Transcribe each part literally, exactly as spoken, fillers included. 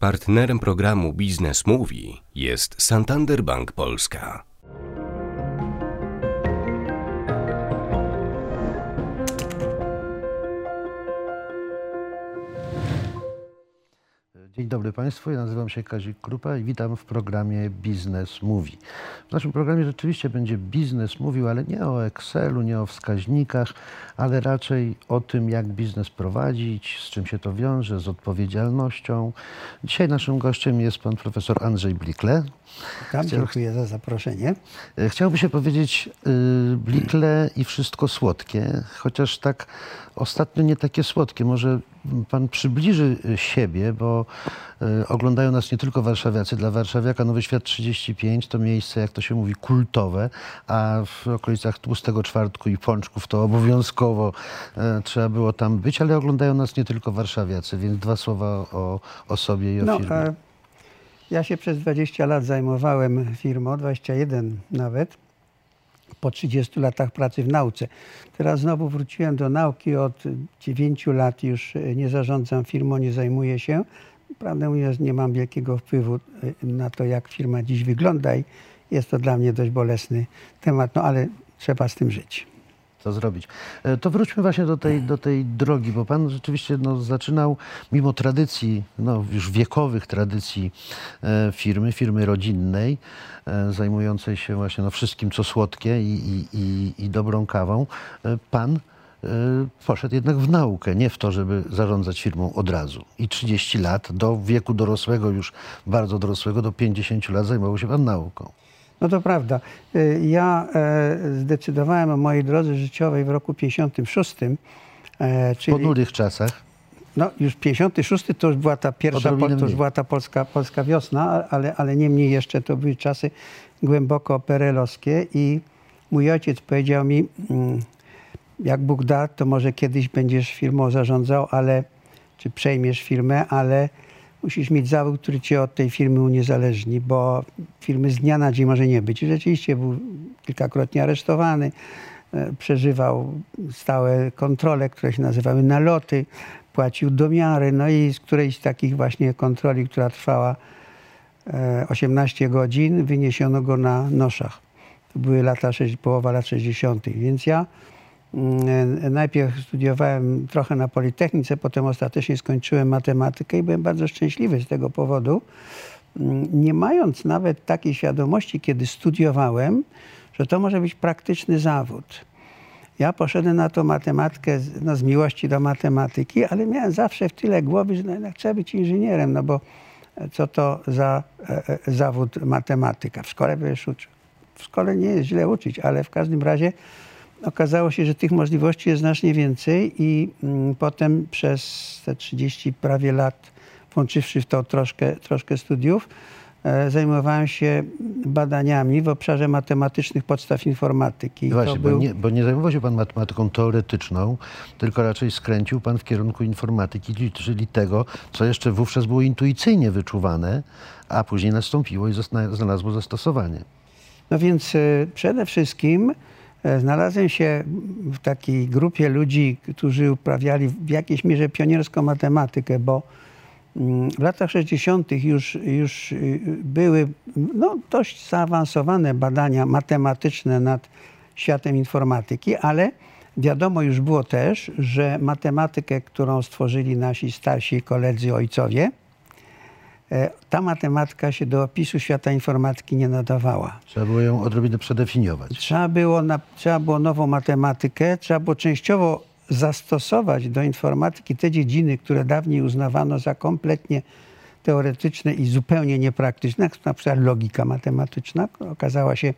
Partnerem programu Biznes Mówi jest Santander Bank Polska. Dzień dobry Państwu, ja nazywam się Kazik Krupa i witam w programie Biznes Mówi. W naszym programie rzeczywiście będzie biznes mówił, ale nie o Excelu, nie o wskaźnikach, ale raczej o tym, jak biznes prowadzić, z czym się to wiąże, z odpowiedzialnością. Dzisiaj naszym gościem jest pan profesor Andrzej Blikle. Chciał... Dziękuję za zaproszenie. Chciałby się powiedzieć yy, Blikle i wszystko słodkie, chociaż tak ostatnio nie takie słodkie. Może pan przybliży siebie, bo y, oglądają nas nie tylko warszawiacy. Dla warszawiaka Nowy Świat trzydzieści pięć to miejsce, jak to się mówi, kultowe, a w okolicach Tłustego Czwartku i Pączków to obowiązkowo y, trzeba było tam być, ale oglądają nas nie tylko warszawiacy, więc dwa słowa o, o sobie i o no, firmie. A ja się przez dwadzieścia lat zajmowałem firmą, dwadzieścia jeden nawet, po trzydziestu latach pracy w nauce. Teraz znowu wróciłem do nauki, od dziewięciu lat już nie zarządzam firmą, nie zajmuję się. Prawdę mówiąc, nie mam wielkiego wpływu na to, jak firma dziś wygląda i jest to dla mnie dość bolesny temat, no ale trzeba z tym żyć. To zrobić. To wróćmy właśnie do tej, do tej drogi, bo pan rzeczywiście no, zaczynał mimo tradycji, no, już wiekowych tradycji e, firmy, firmy rodzinnej, e, zajmującej się właśnie no, wszystkim, co słodkie i, i, i, i dobrą kawą. E, pan e, poszedł jednak w naukę, nie w to, żeby zarządzać firmą od razu. I trzydzieści lat, do wieku dorosłego, już bardzo dorosłego, do pięćdziesięciu lat zajmował się pan nauką. No to prawda. Ja zdecydowałem o mojej drodze życiowej w roku pięćdziesiątym szóstym. Czyli po długich czasach. No już pięćdziesiąty szósty to już była ta pierwsza, to już była ta polska, polska wiosna, ale, ale niemniej jeszcze to były czasy głęboko perelowskie i mój ojciec powiedział mi, jak Bóg da, to może kiedyś będziesz firmą zarządzał, ale czy przejmiesz firmę, ale musisz mieć zawód, który cię od tej firmy uniezależni, bo firmy z dnia na dzień może nie być. I rzeczywiście był kilkakrotnie aresztowany, przeżywał stałe kontrole, które się nazywały naloty, płacił domiary, no i z którejś z takich właśnie kontroli, która trwała osiemnaście godzin, wyniesiono go na noszach. To były lata, połowa lat sześćdziesiątych, więc ja najpierw studiowałem trochę na Politechnice, potem ostatecznie skończyłem matematykę i byłem bardzo szczęśliwy z tego powodu, nie mając nawet takiej świadomości, kiedy studiowałem, że to może być praktyczny zawód. Ja poszedłem na tą matematykę no, z miłości do matematyki, ale miałem zawsze w tyle głowy, że jednak trzeba być inżynierem, no bo co to za e, zawód matematyka? W szkole byłeś uczył. W szkole nie jest źle uczyć, ale w każdym razie okazało się, że tych możliwości jest znacznie więcej i mm, potem przez te trzydzieści prawie lat, włączywszy w to troszkę, troszkę studiów, e, zajmowałem się badaniami w obszarze matematycznych podstaw informatyki. Właśnie, to był... bo, nie, bo nie zajmował się pan matematyką teoretyczną, tylko raczej skręcił pan w kierunku informatyki, czyli tego, co jeszcze wówczas było intuicyjnie wyczuwane, a później nastąpiło i znalazło zastosowanie. No więc y, przede wszystkim znalazłem się w takiej grupie ludzi, którzy uprawiali w jakiejś mierze pionierską matematykę, bo w latach sześćdziesiątych już, już były no, dość zaawansowane badania matematyczne nad światem informatyki, ale wiadomo już było też, że matematykę, którą stworzyli nasi starsi koledzy, ojcowie, ta matematyka się do opisu świata informatyki nie nadawała. Trzeba było ją odrobinę przedefiniować. Trzeba było, na, trzeba było nową matematykę, trzeba było częściowo zastosować do informatyki te dziedziny, które dawniej uznawano za kompletnie teoretyczne i zupełnie niepraktyczne, na przykład logika matematyczna, która okazała się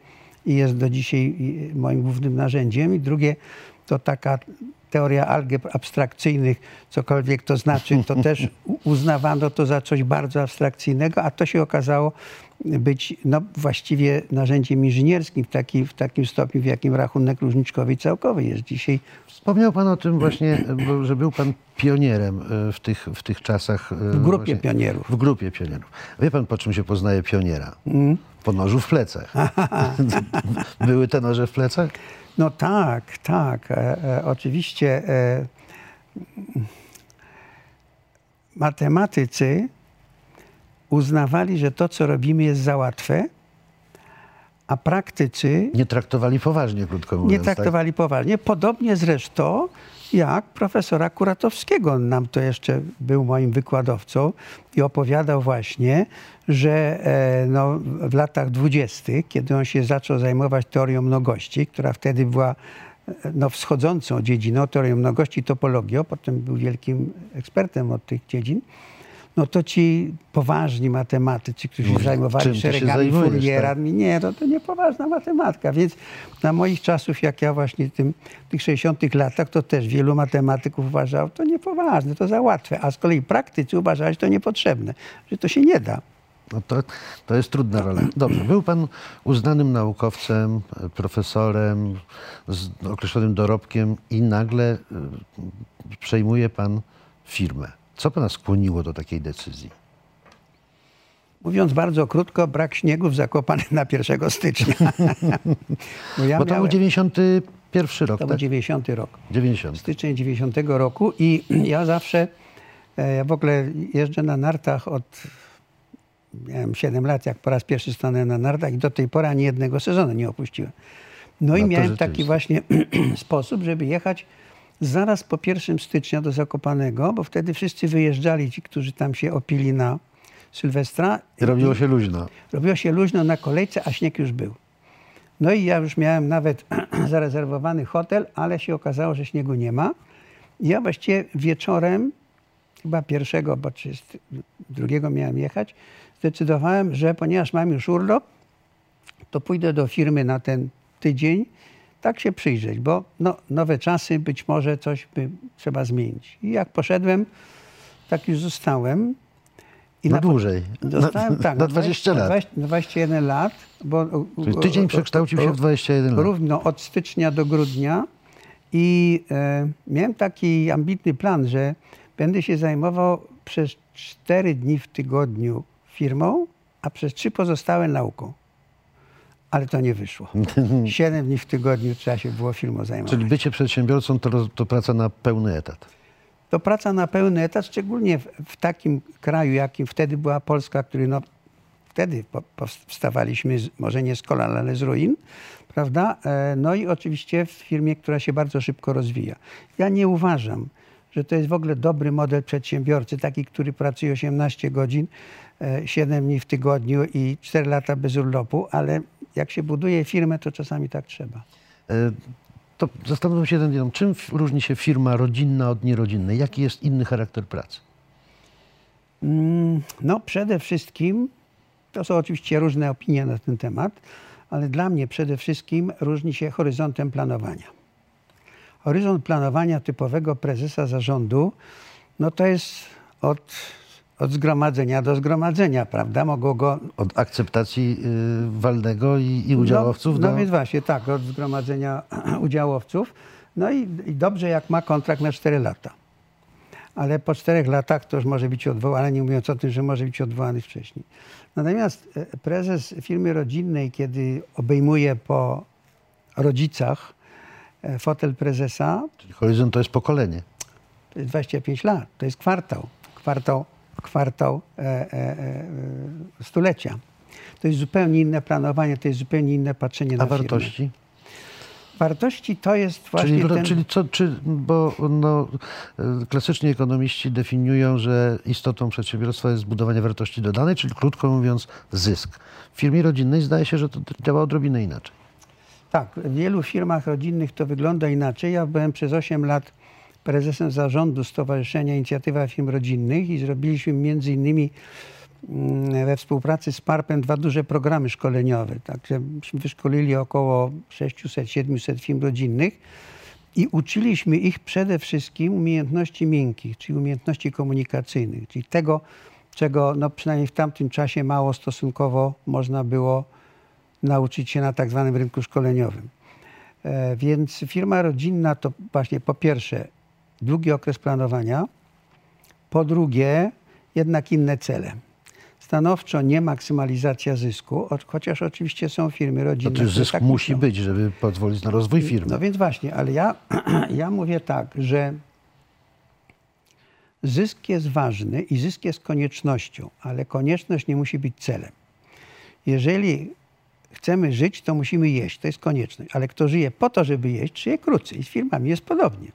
i jest do dzisiaj moim głównym narzędziem. I drugie to taka teoria algebr abstrakcyjnych, cokolwiek to znaczy, to też uznawano to za coś bardzo abstrakcyjnego, a to się okazało być no, właściwie narzędziem inżynierskim w, taki, w takim stopniu, w jakim rachunek różniczkowy i całkowy jest dzisiaj. Wspomniał pan o tym właśnie, że był pan pionierem w tych, w tych czasach. W grupie właśnie, pionierów. W grupie pionierów. Wie pan, po czym się poznaje pioniera? Mm? Po nożu w plecach. Były te noże w plecach? No tak, tak. E, e, oczywiście e, matematycy uznawali, że to, co robimy, jest za łatwe, a praktycy... Nie traktowali poważnie, krótko mówiąc. Nie traktowali tak? poważnie. Podobnie zresztą jak profesora Kuratowskiego. On nam to jeszcze był moim wykładowcą i opowiadał właśnie, że e, no, w latach dwudziestych, kiedy on się zaczął zajmować teorią mnogości, która wtedy była no, wschodzącą dziedziną, teorią mnogości i topologią, potem był wielkim ekspertem od tych dziedzin, no to ci poważni matematycy, którzy się zajmowali szeregami Fouriera, nie, no to niepoważna matematyka. Więc na moich czasów, jak ja właśnie tym, w tych sześćdziesiątych latach, to też wielu matematyków uważało, to niepoważne, to za łatwe. A z kolei praktycy uważali, że to niepotrzebne, że to się nie da. No to, to jest trudna rola. Dobrze, był pan uznanym naukowcem, profesorem z określonym dorobkiem i nagle przejmuje pan firmę. Co pana skłoniło do takiej decyzji? Mówiąc bardzo krótko, brak śniegu w Zakopanem na pierwszego stycznia. Bo, ja Bo to miałem... był dziewięćdziesiąty pierwszy rok, To tak? był dziewięćdziesiąty rok. dziewięćdziesiąty Styczeń dziewięćdziesiątego roku i ja zawsze, ja w ogóle jeżdżę na nartach od miałem siedem lat, jak po raz pierwszy stanę na nartach i do tej pory ani jednego sezonu nie opuściłem. No, no i miałem taki właśnie sposób, żeby jechać zaraz po pierwszego stycznia do Zakopanego, bo wtedy wszyscy wyjeżdżali, ci, którzy tam się opili na Sylwestra. I robiło się luźno. Robiło się luźno na kolejce, a śnieg już był. No i ja już miałem nawet zarezerwowany hotel, ale się okazało, że śniegu nie ma. I ja właściwie wieczorem, chyba pierwszego, bo czy drugiego miałem jechać, zdecydowałem, że ponieważ mam już urlop, to pójdę do firmy na ten tydzień, tak się przyjrzeć, bo no, nowe czasy, być może coś by trzeba zmienić. I jak poszedłem, tak już zostałem. I na dłużej. Zostałem, na, tak, na dwadzieścia lat. Na dwadzieścia jeden lat. Bo, czyli tydzień o, o, przekształcił się o, w dwadzieścia jeden lat. Równo od stycznia do grudnia. I e, miałem taki ambitny plan, że będę się zajmował przez cztery dni w tygodniu firmą, a przez trzy pozostałe nauką. Ale to nie wyszło. Siedem dni w tygodniu trzeba się było firmą zajmować. Czyli bycie przedsiębiorcą to, to praca na pełny etat? To praca na pełny etat, szczególnie w, w takim kraju, jakim wtedy była Polska, który no, wtedy powstawaliśmy, z, może nie z kolan, ale z ruin, prawda? No i oczywiście w firmie, która się bardzo szybko rozwija. Ja nie uważam, że to jest w ogóle dobry model przedsiębiorcy, taki, który pracuje osiemnaście godzin, siedem dni w tygodniu i cztery lata bez urlopu, ale jak się buduje firmę, to czasami tak trzeba. To zastanawiam się jedną, czym różni się firma rodzinna od nierodzinnej? Jaki jest inny charakter pracy? No przede wszystkim, to są oczywiście różne opinie na ten temat, ale dla mnie przede wszystkim różni się horyzontem planowania. Horyzont planowania typowego prezesa zarządu, no to jest od, od zgromadzenia do zgromadzenia, prawda? Mogą go... Od akceptacji y, walnego i, i udziałowców no, do... No więc właśnie, tak, od zgromadzenia udziałowców. No i, i dobrze, jak ma kontrakt na cztery lata. Ale po czterech latach to już może być odwołany, nie mówiąc o tym, że może być odwołany wcześniej. Natomiast prezes firmy rodzinnej, kiedy obejmuje po rodzicach fotel prezesa. Czyli horyzont to jest pokolenie. To jest dwadzieścia pięć lat, to jest kwartał, kwartał, kwartał e, e, e, stulecia. To jest zupełnie inne planowanie, to jest zupełnie inne patrzenie na firmę. A wartości? Wartości to jest właśnie czyli, ten... Czyli co, czy, bo no, klasyczni ekonomiści definiują, że istotą przedsiębiorstwa jest budowanie wartości dodanej, czyli krótko mówiąc zysk. W firmie rodzinnej zdaje się, że to działa odrobinę inaczej. Tak, w wielu firmach rodzinnych to wygląda inaczej. Ja byłem przez osiem lat prezesem zarządu Stowarzyszenia Inicjatywa Firm Rodzinnych i zrobiliśmy między innymi we współpracy z PARP-em dwa duże programy szkoleniowe. Także wyszkolili około sześciuset do siedmiuset firm rodzinnych i uczyliśmy ich przede wszystkim umiejętności miękkich, czyli umiejętności komunikacyjnych, czyli tego, czego no, przynajmniej w tamtym czasie mało stosunkowo można było nauczyć się na tak zwanym rynku szkoleniowym. E, więc firma rodzinna to właśnie po pierwsze długi okres planowania, po drugie jednak inne cele. Stanowczo nie maksymalizacja zysku, chociaż oczywiście są firmy rodzinne. No to zysk tak musi myślą. być, żeby pozwolić na rozwój firmy. No więc właśnie, ale ja, ja mówię tak, że Zysk jest ważny i zysk jest koniecznością, ale konieczność nie musi być celem. Jeżeli chcemy żyć, to musimy jeść, to jest konieczność. Ale kto żyje po to, żeby jeść, żyje krócej. I z firmami jest podobnie.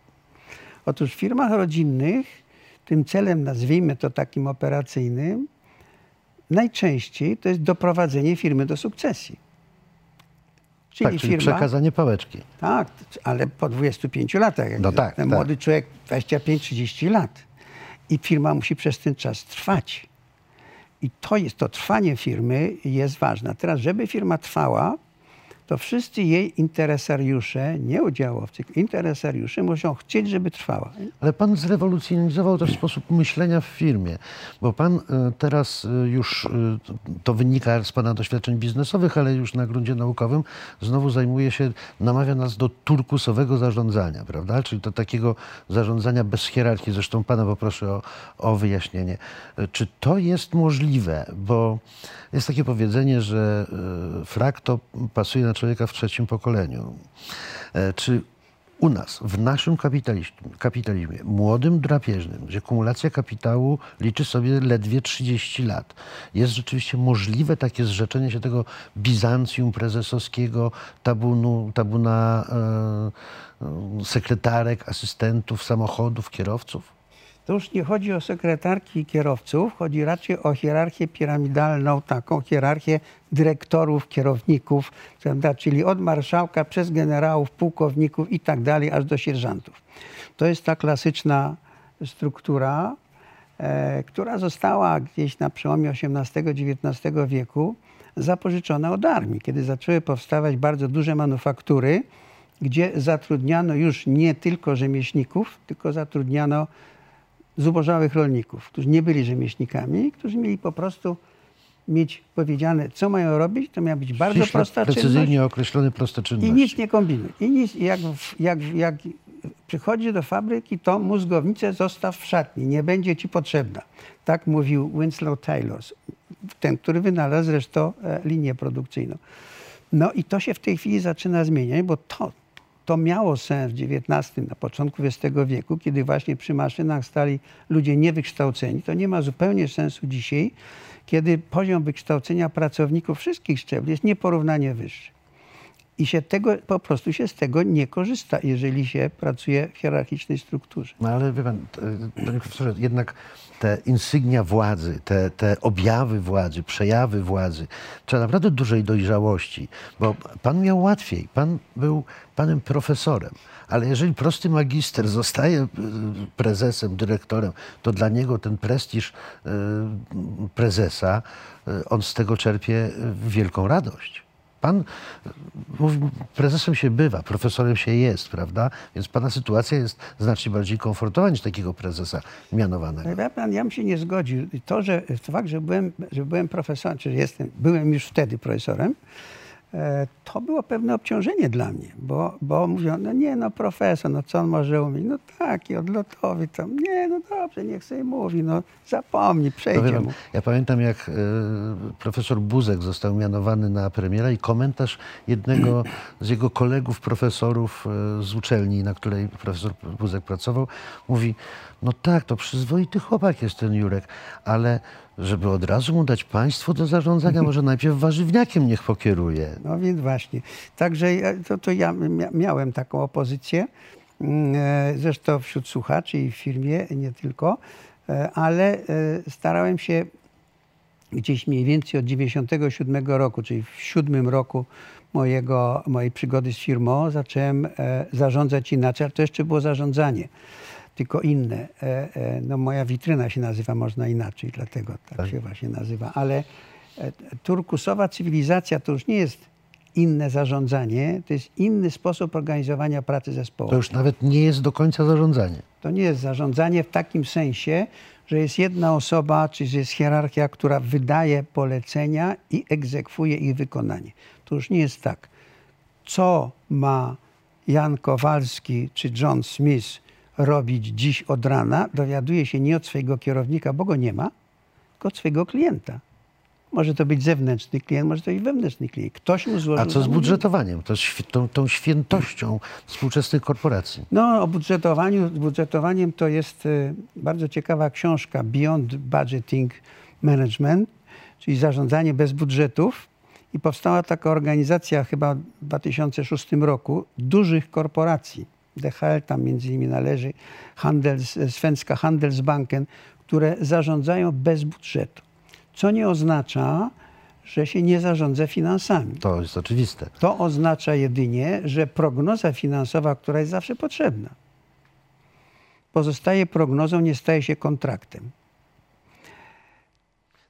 Otóż w firmach rodzinnych tym celem, nazwijmy to takim operacyjnym, najczęściej to jest doprowadzenie firmy do sukcesji. Czyli, tak, czyli firma, przekazanie pałeczki. Tak, ale po dwudziestu pięciu latach. Jak no tak, ten tak. Młody człowiek, dwadzieścia pięć trzydzieści lat. I firma musi przez ten czas trwać. I to jest, to trwanie firmy jest ważne. Teraz, żeby firma trwała, to wszyscy jej interesariusze, nie udziałowcy, interesariusze muszą chcieć, żeby trwała. Ale pan zrewolucjonizował też sposób myślenia w firmie, bo pan teraz już, to wynika z pana doświadczeń biznesowych, ale już na gruncie naukowym znowu zajmuje się, namawia nas do turkusowego zarządzania, prawda? Czyli do takiego zarządzania bez hierarchii. Zresztą pana poproszę o, o wyjaśnienie. Czy to jest możliwe? Bo jest takie powiedzenie, że frak to pasuje na człowieka w trzecim pokoleniu. Czy u nas, w naszym kapitalizmie, młodym, drapieżnym, gdzie kumulacja kapitału liczy sobie ledwie trzydzieści lat, jest rzeczywiście możliwe takie zrzeczenie się tego Bizancjum prezesowskiego, tabunu, tabuna e, sekretarek, asystentów, samochodów, kierowców? To już nie chodzi o sekretarki i kierowców, chodzi raczej o hierarchię piramidalną, taką hierarchię dyrektorów, kierowników, prawda? Czyli od marszałka przez generałów, pułkowników i tak dalej, aż do sierżantów. To jest ta klasyczna struktura, e, która została gdzieś na przełomie osiemnastego i dziewiętnastego wieku zapożyczona od armii, kiedy zaczęły powstawać bardzo duże manufaktury, gdzie zatrudniano już nie tylko rzemieślników, tylko zatrudniano zubożałych rolników, którzy nie byli rzemieślnikami, którzy mieli po prostu mieć powiedziane, co mają robić, to miała być bardzo Ściśle, prosta czynność. Precyzyjnie określone proste czynności. I nic nie kombinuje. I nic, jak, jak, jak przychodzi do fabryki, to mózgownicę zostaw w szatni, nie będzie ci potrzebna. Tak mówił Winslow Taylor, ten, który wynalazł zresztą linię produkcyjną. No i to się w tej chwili zaczyna zmieniać, bo to To miało sens w dziewiętnastym, na początku dwudziestego wieku, kiedy właśnie przy maszynach stali ludzie niewykształceni. To nie ma zupełnie sensu dzisiaj, kiedy poziom wykształcenia pracowników wszystkich szczebli jest nieporównanie wyższy. I się tego, po prostu się z tego nie korzysta, jeżeli się pracuje w hierarchicznej strukturze. No ale wie pan, panie profesorze, jednak te insygnia władzy, te, te objawy władzy, przejawy władzy, trzeba naprawdę dużej dojrzałości, bo pan miał łatwiej, pan był panem profesorem, ale jeżeli prosty magister zostaje prezesem, dyrektorem, to dla niego ten prestiż prezesa, on z tego czerpie wielką radość. Pan mówi, prezesem się bywa, profesorem się jest, prawda? Więc pana sytuacja jest znacznie bardziej komfortowa niż takiego prezesa mianowanego. Ja, pan, ja bym się nie zgodził. To, że fakt, że byłem, że byłem profesorem, czy jestem, byłem już wtedy profesorem, to było pewne obciążenie dla mnie, bo, bo mówiono, no nie, no profesor, no co on może umieć? No taki odlotowy tam, nie, no dobrze, niech sobie mówi, no zapomnij, przejdzie no, mu. Ja pamiętam, jak y, profesor Buzek został mianowany na premiera i komentarz jednego z jego kolegów profesorów y, z uczelni, na której profesor Buzek pracował, mówi, no tak, to przyzwoity chłopak jest ten Jurek, ale żeby od razu mu dać państwo do zarządzania, może najpierw warzywniakiem niech pokieruje. No więc właśnie. Także to, to ja miałem taką opozycję, zresztą wśród słuchaczy i w firmie, nie tylko, ale starałem się gdzieś mniej więcej od dziewięćdziesiątego siódmego roku, czyli w siódmym roku mojego, mojej przygody z firmą, zacząłem zarządzać inaczej, ale to jeszcze było zarządzanie. Tylko inne. No moja witryna się nazywa, można inaczej, dlatego tak, tak się właśnie nazywa. Ale turkusowa cywilizacja to już nie jest inne zarządzanie, to jest inny sposób organizowania pracy zespołowej. To już nawet nie jest do końca zarządzanie. To nie jest zarządzanie w takim sensie, że jest jedna osoba, czy jest hierarchia, która wydaje polecenia i egzekwuje ich wykonanie. To już nie jest tak. Co ma Jan Kowalski czy John Smith robić dziś od rana, dowiaduje się nie od swojego kierownika, bo go nie ma, tylko od swojego klienta. Może to być zewnętrzny klient, może to być wewnętrzny klient. Ktoś mu złożył. A co z budżetowaniem? To, tą, tą świętością współczesnych korporacji? No, o budżetowaniu, budżetowaniem to jest y, bardzo ciekawa książka Beyond Budgeting Management, czyli zarządzanie bez budżetów. I powstała taka organizacja chyba w dwa tysiące szóstym roku dużych korporacji. D H L tam między innymi należy, Handels, Svenska Handelsbanken, które zarządzają bez budżetu. Co nie oznacza, że się nie zarządza finansami. To jest oczywiste. To oznacza jedynie, że prognoza finansowa, która jest zawsze potrzebna, pozostaje prognozą, nie staje się kontraktem.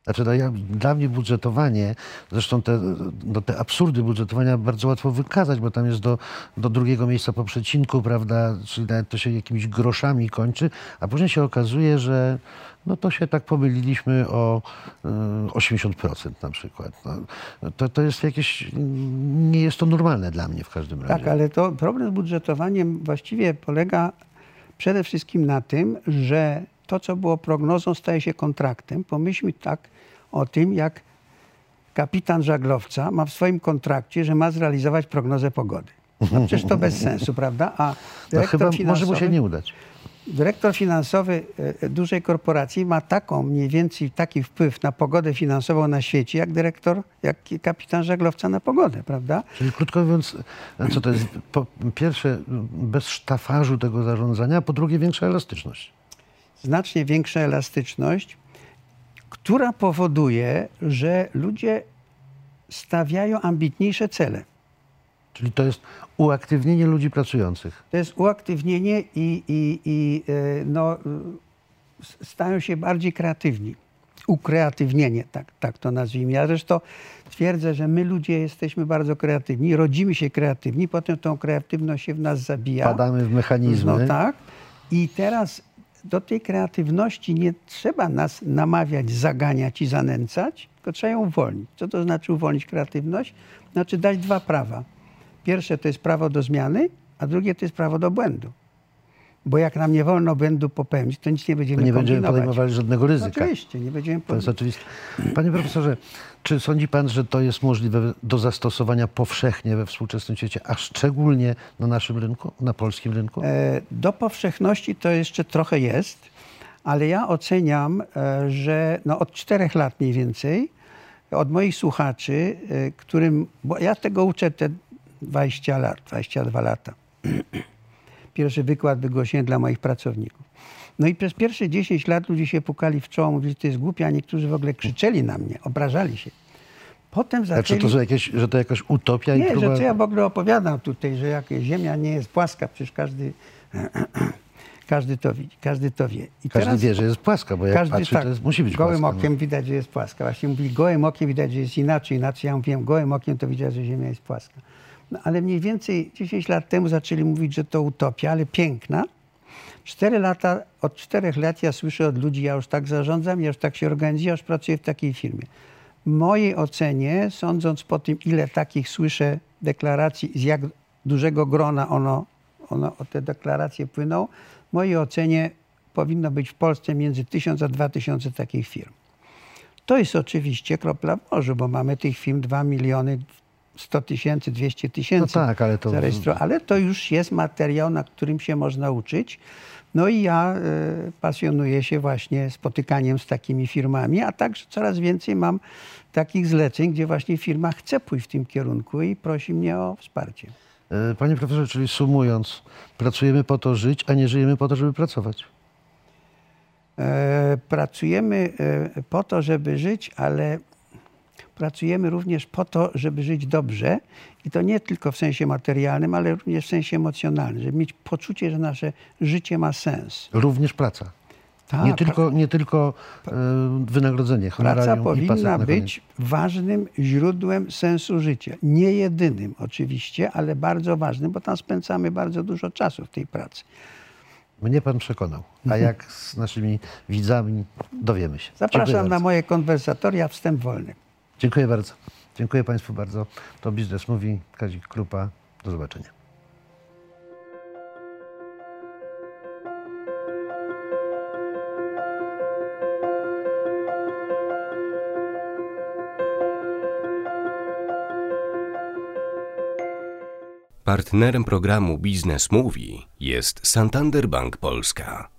Znaczy, no ja, dla mnie budżetowanie, zresztą te, no te absurdy budżetowania bardzo łatwo wykazać, bo tam jest do, do drugiego miejsca po przecinku, prawda, czyli nawet to się jakimiś groszami kończy, a później się okazuje, że no to się tak pomyliliśmy o y, osiemdziesiąt procent na przykład. No, to, to jest jakieś, nie jest to normalne dla mnie w każdym razie. Tak, ale to problem z budżetowaniem właściwie polega przede wszystkim na tym, że to, co było prognozą, staje się kontraktem. Pomyślmy tak o tym, jak kapitan żaglowca ma w swoim kontrakcie, że ma zrealizować prognozę pogody. No przecież to bez sensu, prawda? A dyrektor no chyba może mu się nie udać. Dyrektor finansowy dużej korporacji ma taką mniej więcej taki wpływ na pogodę finansową na świecie, jak dyrektor, jak kapitan żaglowca na pogodę, prawda? Czyli krótko mówiąc, co to jest? Po pierwsze, bez sztafażu tego zarządzania, a po drugie, większa elastyczność. Znacznie większa elastyczność, która powoduje, że ludzie stawiają ambitniejsze cele. Czyli to jest uaktywnienie ludzi pracujących. To jest uaktywnienie i, i, i no, stają się bardziej kreatywni. Ukreatywnienie, tak, tak to nazwijmy. Ja zresztą twierdzę, że my ludzie jesteśmy bardzo kreatywni, rodzimy się kreatywni, potem tą kreatywność się w nas zabija. Padamy w mechanizmy. No tak. I teraz do tej kreatywności nie trzeba nas namawiać, zaganiać i zanęcać, tylko trzeba ją uwolnić. Co to znaczy uwolnić kreatywność? Znaczy dać dwa prawa. Pierwsze to jest prawo do zmiany, a drugie to jest prawo do błędu. Bo jak nam nie wolno błędu popełnić, to nic nie będziemy to nie kombinować. Będziemy podejmowali żadnego ryzyka. Oczywiście, nie będziemy podejmować. To jest oczywiste. Panie profesorze, czy sądzi pan, że to jest możliwe do zastosowania powszechnie we współczesnym świecie, a szczególnie na naszym rynku, na polskim rynku? E, do powszechności to jeszcze trochę jest, ale ja oceniam, e, że no od czterech lat mniej więcej, od moich słuchaczy, e, którym, bo ja tego uczę te dwadzieścia lat, dwadzieścia dwa lata. Pierwszy wykład wygłosiłem dla moich pracowników. No i przez pierwsze dziesięć lat ludzie się pukali w czoło, mówili, że to jest głupie, a niektórzy w ogóle krzyczeli na mnie, obrażali się. Potem zaczęli... Znaczy to, że, jakieś, że to jakaś utopia? Nie, i próba... że co ja w ogóle opowiadam tutaj, że jak Ziemia nie jest płaska, przecież każdy, każdy, to, widzi, każdy to wie. I każdy teraz... wie, że jest płaska, bo jak każdy, patrzy, tak, to jest, musi być gołym płaska. Gołym okiem no. widać, że jest płaska. Właśnie mówili, gołym okiem widać, że jest inaczej, inaczej. Ja mówiłem, gołym okiem to widać, że Ziemia jest płaska. No, ale mniej więcej dziesięć lat temu zaczęli mówić, że to utopia, ale piękna. cztery lata, od czterech lat ja słyszę od ludzi, ja już tak zarządzam, ja już tak się organizuję, ja już pracuję w takiej firmie. W mojej ocenie, sądząc po tym, ile takich słyszę deklaracji, z jak dużego grona ono, ono o te deklaracje płyną, w mojej ocenie powinno być w Polsce między tysiąc a dwa tysiące takich firm. To jest oczywiście kropla w morzu, bo mamy tych firm dwa miliony, sto tysięcy, dwieście tysięcy. No tak, ale to... ale to już jest materiał, na którym się można uczyć. No i ja y, pasjonuję się właśnie spotykaniem z takimi firmami, a także coraz więcej mam takich zleceń, gdzie właśnie firma chce pójść w tym kierunku i prosi mnie o wsparcie. Panie profesorze, czyli sumując, pracujemy po to żyć, a nie żyjemy po to, żeby pracować. E, pracujemy e, po to, żeby żyć, ale... Pracujemy również po to, żeby żyć dobrze i to nie tylko w sensie materialnym, ale również w sensie emocjonalnym, żeby mieć poczucie, że nasze życie ma sens. Również praca. Ta, nie tylko, nie tylko yy, wynagrodzenie, honorarium. Praca powinna być ważnym źródłem sensu życia. Nie jedynym oczywiście, ale bardzo ważnym, bo tam spędzamy bardzo dużo czasu w tej pracy. Mnie pan przekonał, a jak z naszymi widzami dowiemy się. Zapraszam na moje konwersatoria, wstęp wolny. Dziękuję bardzo. Dziękuję państwu bardzo. To Biznes Mówi, Kazik Krupa. Do zobaczenia. Partnerem programu Biznes Mówi jest Santander Bank Polska.